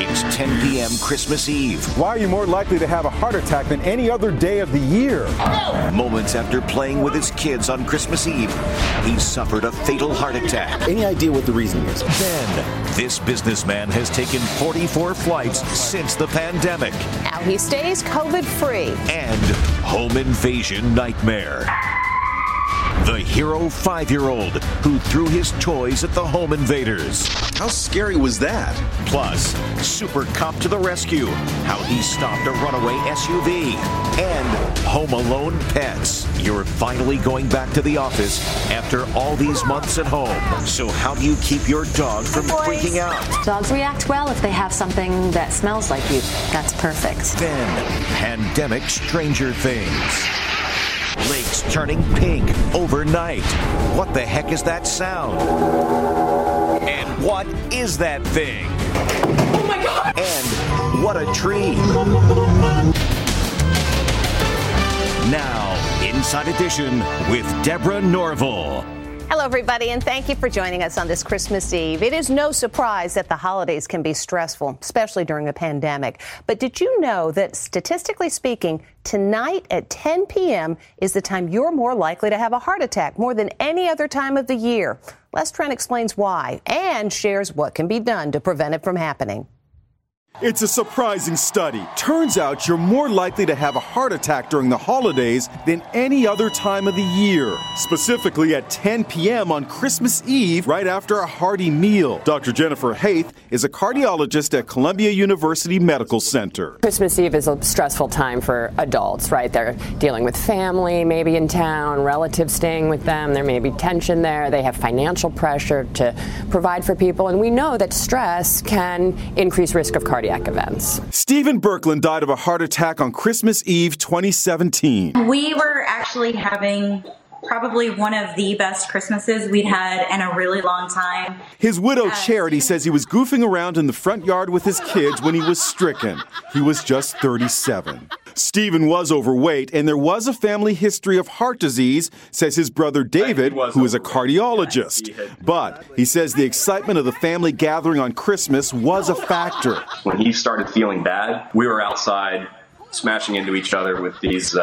It's 10 p.m. Christmas Eve. Why are you more likely to have a heart attack than any other day of the year? Moments after playing with his kids on Christmas Eve, he suffered a fatal heart attack. Any idea what the reason is? Then, this businessman has taken 44 flights since the pandemic. Now he stays COVID-free. And home invasion nightmare. The hero 5-year-old who threw his toys at the home invaders. How scary was that? Plus, super cop to the rescue. How he stopped a runaway SUV. And home alone pets. You're finally going back to the office after all these months at home. So how do you keep your dog from freaking out? Dogs react well if they have something that smells like you. That's perfect. Then, pandemic Stranger Things. Lakes turning pink overnight. What the heck is that sound? And what is that thing? Oh my God! And what a tree! Now, Inside Edition with Deborah Norville. Hello, everybody, and thank you for joining us on this Christmas Eve. It is no surprise that the holidays can be stressful, especially during a pandemic. But did you know that, statistically speaking, tonight at 10 p.m. is the time you're more likely to have a heart attack more than any other time of the year? Les Trent explains why and shares what can be done to prevent it from happening. It's a surprising study. Turns out you're more likely to have a heart attack during the holidays than any other time of the year, specifically at 10 p.m. on Christmas Eve, right after a hearty meal. Dr. Jennifer Haith is a cardiologist at Columbia University Medical Center. Christmas Eve is a stressful time for adults, right? They're dealing with family, maybe in town, relatives staying with them. There may be tension there. They have financial pressure to provide for people. And we know that stress can increase risk of cardiac events. Stephen Birkeland died of a heart attack on Christmas Eve 2017. We were actually having probably one of the best Christmases we'd had in a really long time. His widow, Charity, says he was goofing around in the front yard with his kids when he was stricken. He was just 37. Stephen was overweight, and there was a family history of heart disease, says his brother David, who is a cardiologist. But he says the excitement of the family gathering on Christmas was a factor. When he started feeling bad, we were outside smashing into each other with these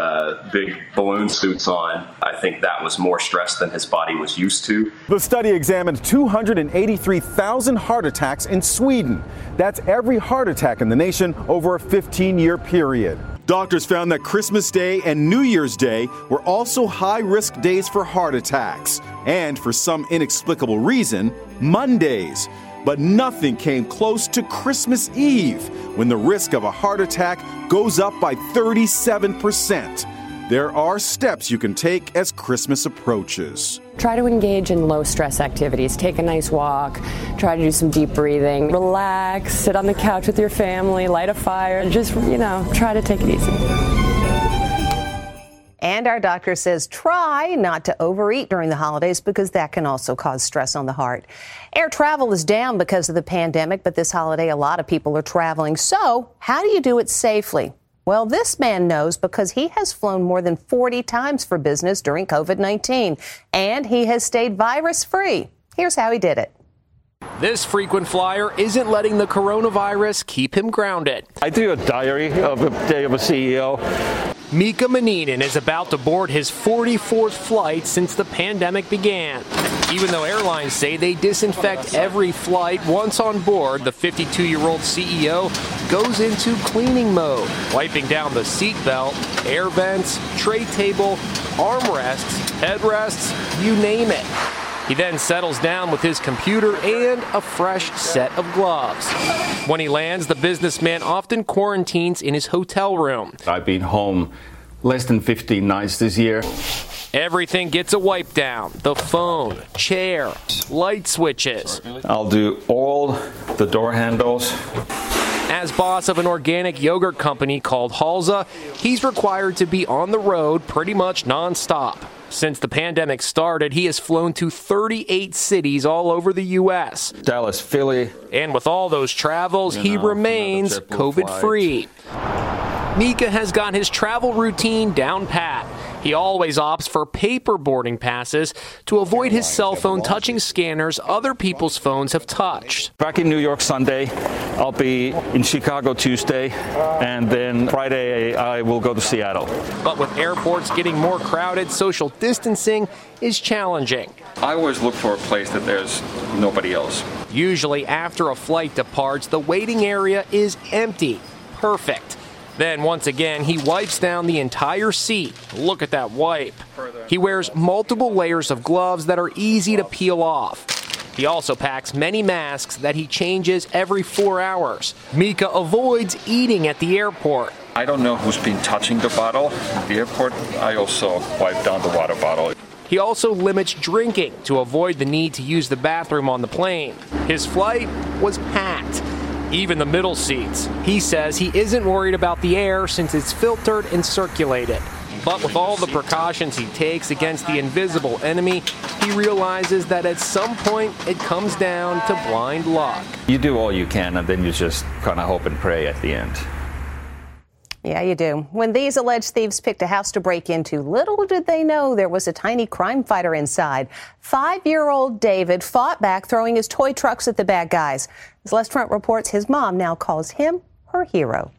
big balloon suits on. I think that was more stress than his body was used to. The study examined 283,000 heart attacks in Sweden. That's every heart attack in the nation over a 15-year period. Doctors found that Christmas Day and New Year's Day were also high-risk days for heart attacks. And for some inexplicable reason, Mondays. But nothing came close to Christmas Eve, when the risk of a heart attack goes up by 37%. There are steps you can take as Christmas approaches. Try to engage in low-stress activities. Take a nice walk. Try to do some deep breathing. Relax. Sit on the couch with your family. Light a fire. Just, try to take it easy. And our doctor says try not to overeat during the holidays because that can also cause stress on the heart. Air travel is down because of the pandemic, but this holiday a lot of people are traveling. So how do you do it safely? Well, this man knows because he has flown more than 40 times for business during COVID-19, and he has stayed virus-free. Here's how he did it. This frequent flyer isn't letting the coronavirus keep him grounded. I do a diary of a day of a CEO. Mika Maninen is about to board his 44th flight since the pandemic began. Even though airlines say they disinfect every flight, once on board, the 52-year-old CEO goes into cleaning mode, wiping down the seat belt, air vents, tray table, armrests, headrests, you name it. He then settles down with his computer and a fresh set of gloves. When he lands, the businessman often quarantines in his hotel room. I've been home less than 15 nights this year. Everything gets a wipe down. The phone, chair, light switches. I'll do all the door handles. As boss of an organic yogurt company called Halza, he's required to be on the road pretty much nonstop. Since the pandemic started, he has flown to 38 cities all over the U.S. Dallas, Philly. And with all those travels, he remains COVID-free. Mika has got his travel routine down pat. He always opts for paper boarding passes to avoid his cell phone touching scanners other people's phones have touched. Back in New York Sunday, I'll be in Chicago Tuesday, and then Friday I will go to Seattle. But with airports getting more crowded, social distancing is challenging. I always look for a place that there's nobody else. Usually after a flight departs, the waiting area is empty. Perfect. Then, once again, he wipes down the entire seat. Look at that wipe. He wears multiple layers of gloves that are easy to peel off. He also packs many masks that he changes every 4 hours. Mika avoids eating at the airport. I don't know who's been touching the bottle. At the airport, I also wipe down the water bottle. He also limits drinking to avoid the need to use the bathroom on the plane. His flight was packed. Even the middle seats. He says he isn't worried about the air since it's filtered and circulated. But with all the precautions he takes against the invisible enemy, he realizes that at some point it comes down to blind luck. You do all you can, and then you just kind of hope and pray at the end. Yeah, you do. When these alleged thieves picked a house to break into, little did they know there was a tiny crime fighter inside. 5-year-old David fought back, throwing his toy trucks at the bad guys. As Les Trent reports, his mom now calls him her hero.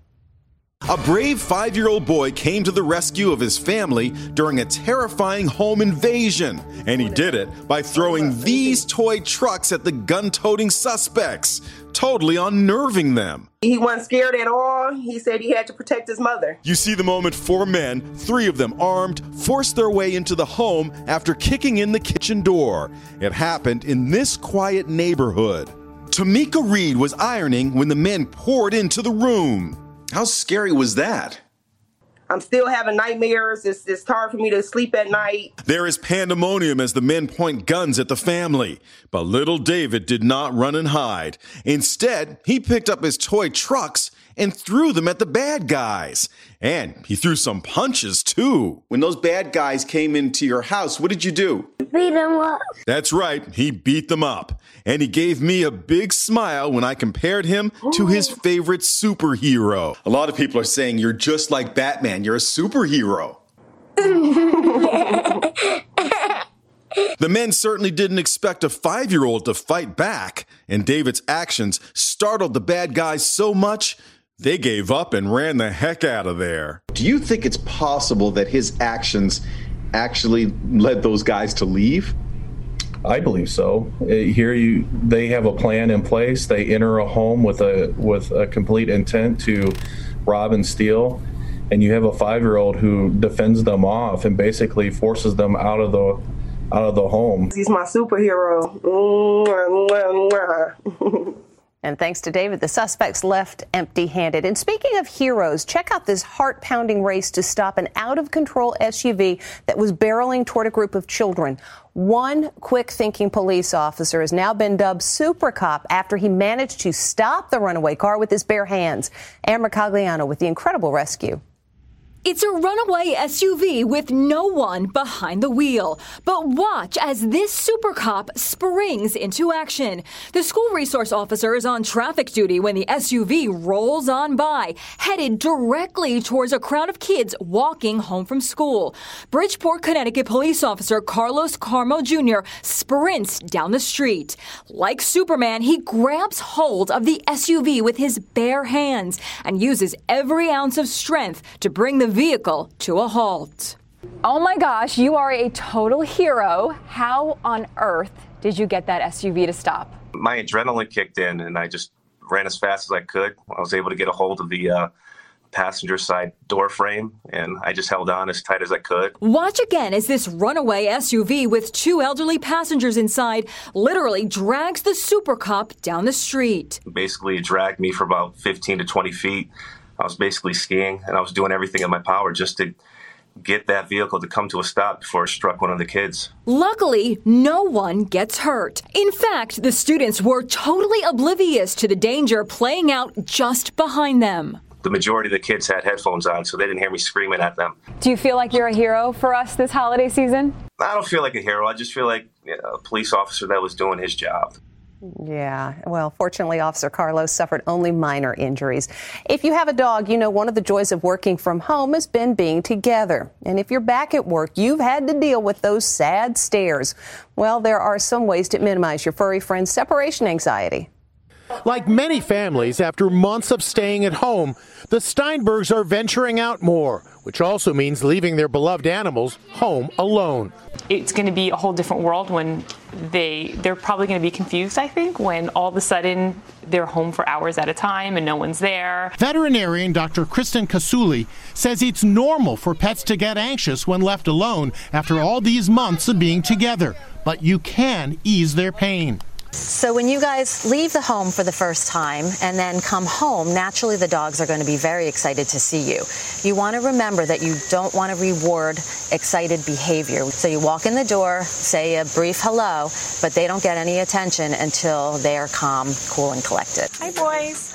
A brave 5-year-old boy came to the rescue of his family during a terrifying home invasion, and he did it by throwing these toy trucks at the gun-toting suspects, totally unnerving them. He wasn't scared at all. He said he had to protect his mother. You see the moment four men, three of them armed, forced their way into the home after kicking in the kitchen door. It happened in this quiet neighborhood. Tamika Reed was ironing when the men poured into the room. How scary was that? I'm still having nightmares. It's hard for me to sleep at night. There is pandemonium as the men point guns at the family. But little David did not run and hide. Instead, he picked up his toy trucks and threw them at the bad guys. And he threw some punches, too. When those bad guys came into your house, what did you do? Beat them up. That's right. He beat them up. And he gave me a big smile when I compared him to his favorite superhero. A lot of people are saying you're just like Batman. You're a superhero. The men certainly didn't expect a 5-year-old to fight back. And David's actions startled the bad guys so much they gave up and ran the heck out of there. Do you think it's possible that his actions actually led those guys to leave? I believe so. Here they have a plan in place. They enter a home with a complete intent to rob and steal. And you have a 5-year-old who defends them off and basically forces them out of the home. He's my superhero. And thanks to David, the suspects left empty-handed. And speaking of heroes, check out this heart-pounding race to stop an out-of-control SUV that was barreling toward a group of children. One quick-thinking police officer has now been dubbed Super Cop after he managed to stop the runaway car with his bare hands. Amber Cagliano with the incredible rescue. It's a runaway SUV with no one behind the wheel. But watch as this super cop springs into action. The school resource officer is on traffic duty when the SUV rolls on by, headed directly towards a crowd of kids walking home from school. Bridgeport, Connecticut police officer Carlos Carmo Jr. sprints down the street. Like Superman, he grabs hold of the SUV with his bare hands and uses every ounce of strength to bring the vehicle to a halt. Oh my gosh, you are a total hero. How on earth did you get that SUV to stop? My adrenaline kicked in and I just ran as fast as I could. I was able to get a hold of the passenger side door frame, and I just held on as tight as I could. Watch again as this runaway SUV with two elderly passengers inside literally drags the super cop down the street. Basically, it dragged me for about 15 to 20 feet. I was basically skiing, and I was doing everything in my power just to get that vehicle to come to a stop before it struck one of the kids. Luckily, no one gets hurt. In fact, the students were totally oblivious to the danger playing out just behind them. The majority of the kids had headphones on, so they didn't hear me screaming at them. Do you feel like you're a hero for us this holiday season? I don't feel like a hero. I just feel like a police officer that was doing his job. Yeah, well, fortunately, Officer Carlos suffered only minor injuries. If you have a dog, you know one of the joys of working from home has been being together. And if you're back at work, you've had to deal with those sad stares. Well, there are some ways to minimize your furry friend's separation anxiety. Like many families, after months of staying at home, the Steinbergs are venturing out more, which also means leaving their beloved animals home alone. It's going to be a whole different world when they're probably going to be confused, I think, when all of a sudden they're home for hours at a time and no one's there. Veterinarian Dr. Kristen Casulli says it's normal for pets to get anxious when left alone after all these months of being together, but you can ease their pain. So when you guys leave the home for the first time and then come home, naturally the dogs are going to be very excited to see you. You want to remember that you don't want to reward excited behavior. So you walk in the door, say a brief hello, but they don't get any attention until they are calm, cool, and collected. Hi, boys.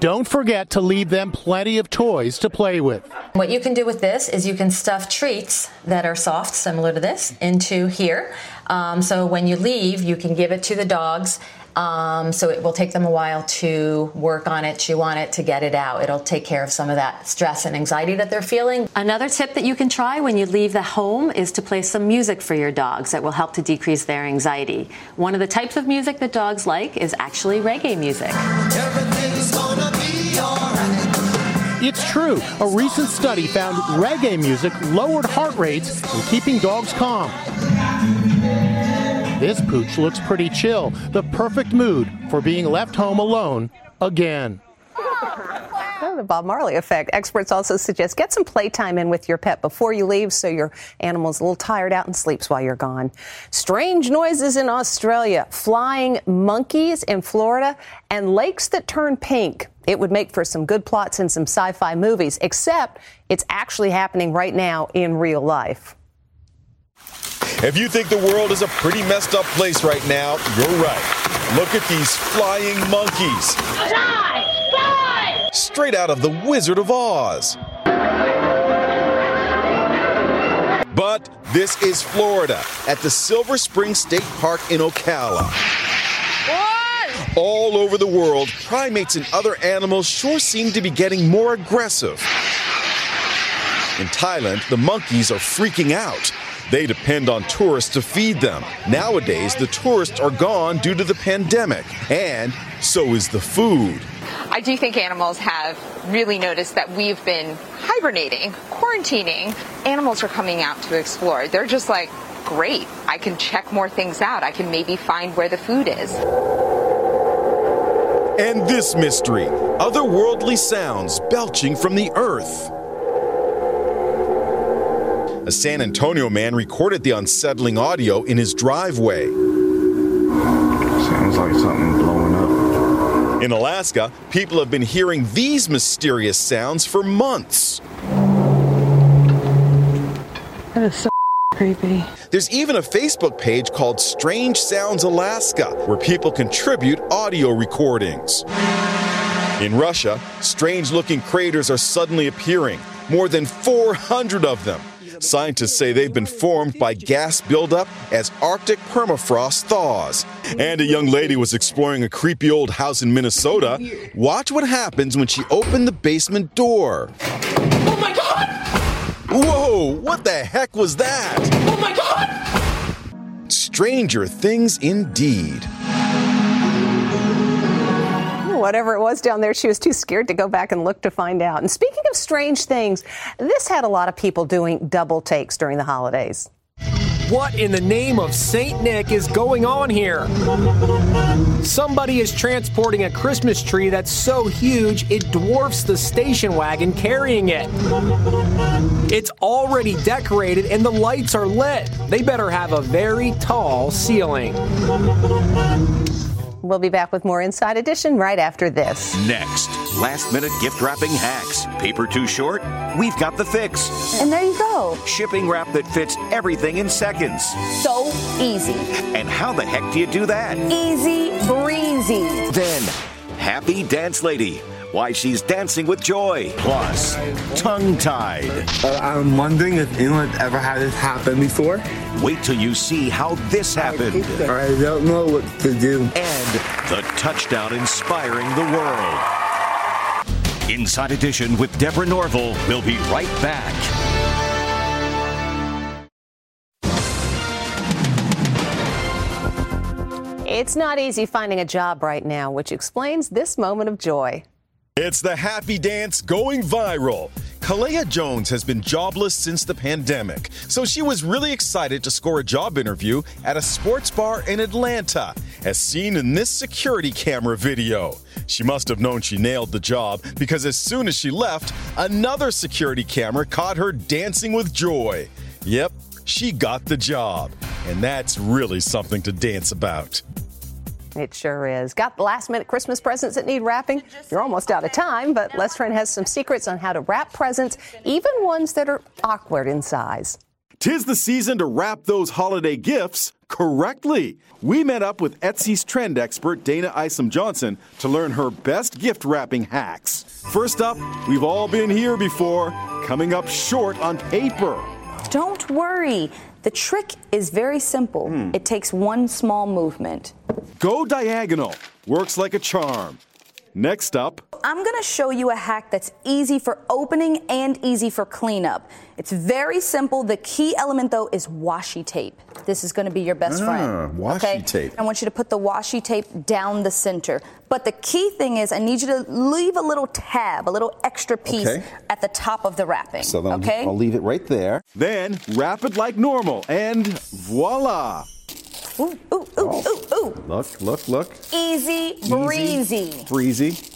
Don't forget to leave them plenty of toys to play with. What you can do with this is you can stuff treats that are soft, similar to this, into here. So when you leave, you can give it to the dogs. So it will take them a while to work on it, chew on it, to get it out. It'll take care of some of that stress and anxiety that they're feeling. Another tip that you can try when you leave the home is to play some music for your dogs that will help to decrease their anxiety. One of the types of music that dogs like is actually reggae music. Everything's gonna be all right. It's true. A recent study found reggae music lowered heart rates and keeping dogs calm. This pooch looks pretty chill, the perfect mood for being left home alone again. Oh, the Bob Marley effect. Experts also suggest get some playtime in with your pet before you leave so your animal's a little tired out and sleeps while you're gone. Strange noises in Australia, flying monkeys in Florida, and lakes that turn pink. It would make for some good plots in some sci-fi movies, except it's actually happening right now in real life. If you think the world is a pretty messed up place right now, you're right. Look at these flying monkeys. Fly! Fly! Straight out of The Wizard of Oz. But this is Florida at the Silver Spring State Park in Ocala. What? All over the world, primates and other animals sure seem to be getting more aggressive. In Thailand, the monkeys are freaking out. They depend on tourists to feed them. Nowadays, the tourists are gone due to the pandemic, and so is the food. I do think animals have really noticed that we've been hibernating, quarantining. Animals are coming out to explore. They're just like, great, I can check more things out. I can maybe find where the food is. And this mystery, otherworldly sounds belching from the earth. A San Antonio man recorded the unsettling audio in his driveway. Sounds like something blowing up. In Alaska, people have been hearing these mysterious sounds for months. That is so creepy. There's even a Facebook page called Strange Sounds Alaska, where people contribute audio recordings. In Russia, strange-looking craters are suddenly appearing, more than 400 of them. Scientists say they've been formed by gas buildup as Arctic permafrost thaws. And a young lady was exploring a creepy old house in Minnesota. Watch what happens when she opened the basement door. Oh my God! Whoa, what the heck was that? Oh my God! Stranger things indeed. Whatever it was down there, she was too scared to go back and look to find out. And speaking of strange strange things. This had a lot of people doing double takes during the holidays. What in the name of Saint Nick is going on here? Somebody is transporting a Christmas tree that's so huge it dwarfs the station wagon carrying it. It's already decorated and the lights are lit. They better have a very tall ceiling. We'll be back with more Inside Edition right after this. Next, last-minute gift wrapping hacks. Paper too short? We've got the fix. And there you go. Shipping wrap that fits everything in seconds. So easy. And how the heck do you do that? Easy breezy. Then, Happy Dance Lady. Why she's dancing with joy. Plus, tongue-tied. I'm wondering if anyone ever had this happen before. Wait till you see how this happened. I don't know what to do. And the touchdown inspiring the world. Inside Edition with Deborah Norville. We'll be right back. It's not easy finding a job right now, which explains this moment of joy. It's the happy dance going viral. Kalea Jones has been jobless since the pandemic, so she was really excited to score a job interview at a sports bar in Atlanta, as seen in this security camera video. She must have known she nailed the job, because as soon as she left, another security camera caught her dancing with joy. Yep, she got the job, and that's really something to dance about. It sure is. Got the last-minute Christmas presents that need wrapping? You're almost out of time, but Les Trent has some secrets on how to wrap presents, even ones that are awkward in size. 'Tis the season to wrap those holiday gifts correctly. We met up with Etsy's trend expert, Dana Isom Johnson, to learn her best gift wrapping hacks. First up, we've all been here before, coming up short on paper. Don't worry. The trick is very simple. It takes one small movement. Go diagonal. Works like a charm. Next up, I'm going to show you a hack that's easy for opening and easy for cleanup. It's very simple. The key element, though, is washi tape. This is going to be your best friend. Washi tape. I want you to put the washi tape down the center. But the key thing is I need you to leave a little tab, a little extra piece at the top of the wrapping. So then I'll leave it right there. Then wrap it like normal, and voila. Ooh, ooh, ooh, ooh, ooh. Look, look, look. Easy breezy. Easy, breezy.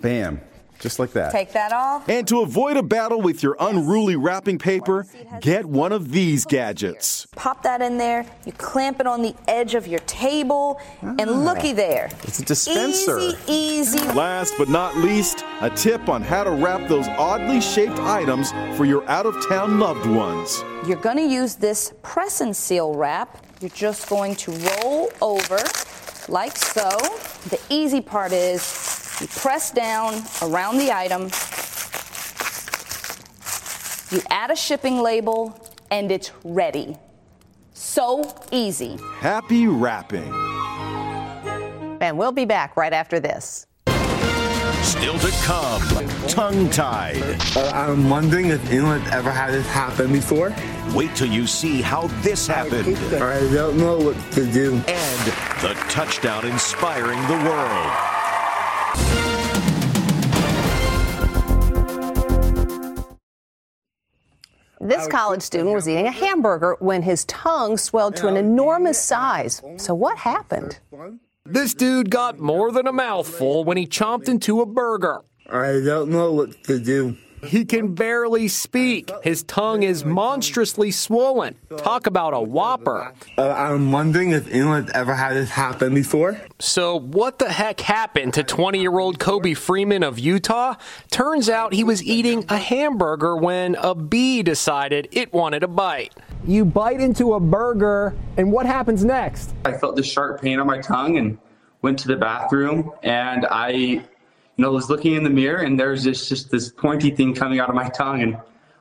Bam. Just like that. Take that off. And to avoid a battle with your unruly wrapping paper, get one of these gadgets. Pop that in there. You clamp it on the edge of your table. And looky there. It's a dispenser. Easy, easy. Last but not least, a tip on how to wrap those oddly shaped items for your out-of-town loved ones. You're going to use this press and seal wrap. You're just going to roll over like so. The easy part is you press down around the item, you add a shipping label, and it's ready. So easy. Happy wrapping. And we'll be back right after this. Still to come, tongue-tied. I'm wondering if anyone ever had this happen before. Wait till you see how this happened. I don't know what to do. And the touchdown inspiring the world. This college student was eating a hamburger when his tongue swelled to an enormous size. So what happened? This dude got more than a mouthful when he chomped into a burger. I don't know what to do. He can barely speak. His tongue is monstrously swollen. Talk about a whopper. I'm wondering if anyone ever had this happen before. So what the heck happened to 20-year-old Kobe Freeman of Utah? Turns out he was eating a hamburger when a bee decided it wanted a bite. You bite into a burger, and what happens next? I felt this sharp pain on my tongue and went to the bathroom, and I was looking in the mirror, and there's just this pointy thing coming out of my tongue, and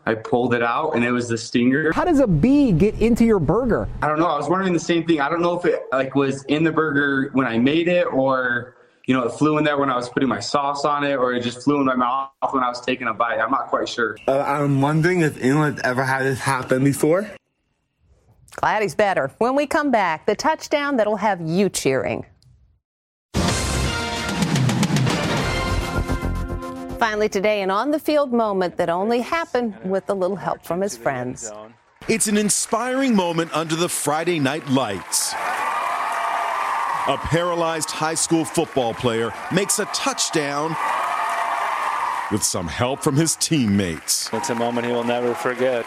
I pulled it out, and it was the stinger. How does a bee get into your burger? I don't know. I was wondering the same thing. I don't know if it was in the burger when I made it, or it flew in there when I was putting my sauce on it, or it just flew in my mouth when I was taking a bite. I'm not quite sure. I'm wondering if anyone ever had this happen before. Glad he's better. When we come back, the touchdown that'll have you cheering. Finally today, an on-the-field moment that only happened with a little help from his friends. It's an inspiring moment under the Friday night lights. A paralyzed high school football player makes a touchdown with some help from his teammates. It's a moment he will never forget.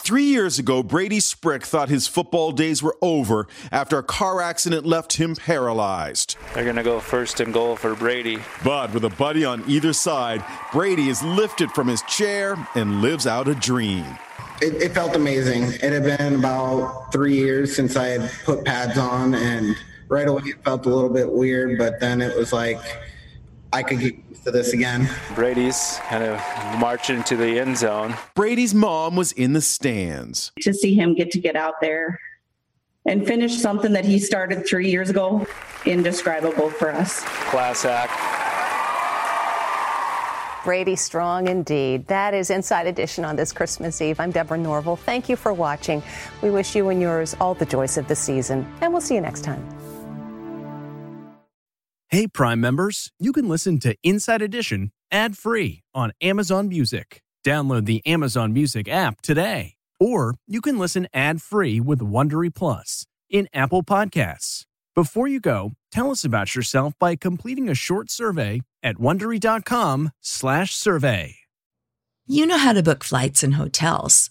3 years ago, Brady Sprick thought his football days were over after a car accident left him paralyzed. They're going to go first and goal for Brady. But with a buddy on either side, Brady is lifted from his chair and lives out a dream. It felt amazing. It had been about 3 years since I had put pads on, and right away it felt a little bit weird, but then it was like, I could get used to this again. Brady's kind of marching to the end zone. Brady's mom was in the stands. To see him get to get out there and finish something that he started 3 years ago, indescribable for us. Class act. Brady strong indeed. That is Inside Edition on this Christmas Eve. I'm Deborah Norville. Thank you for watching. We wish you and yours all the joys of the season, and we'll see you next time. Hey, Prime members, you can listen to Inside Edition ad-free on Amazon Music. Download the Amazon Music app today. Or you can listen ad-free with Wondery Plus in Apple Podcasts. Before you go, tell us about yourself by completing a short survey at Wondery.com/survey. You know how to book flights and hotels.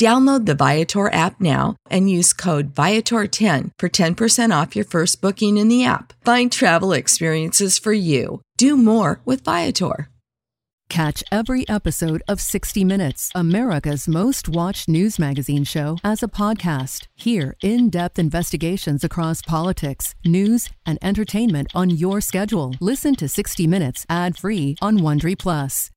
Download the Viator app now and use code Viator10 for 10% off your first booking in the app. Find travel experiences for you. Do more with Viator. Catch every episode of 60 Minutes, America's most watched news magazine show, as a podcast. Hear in-depth investigations across politics, news, and entertainment on your schedule. Listen to 60 Minutes ad-free on Wondery Plus.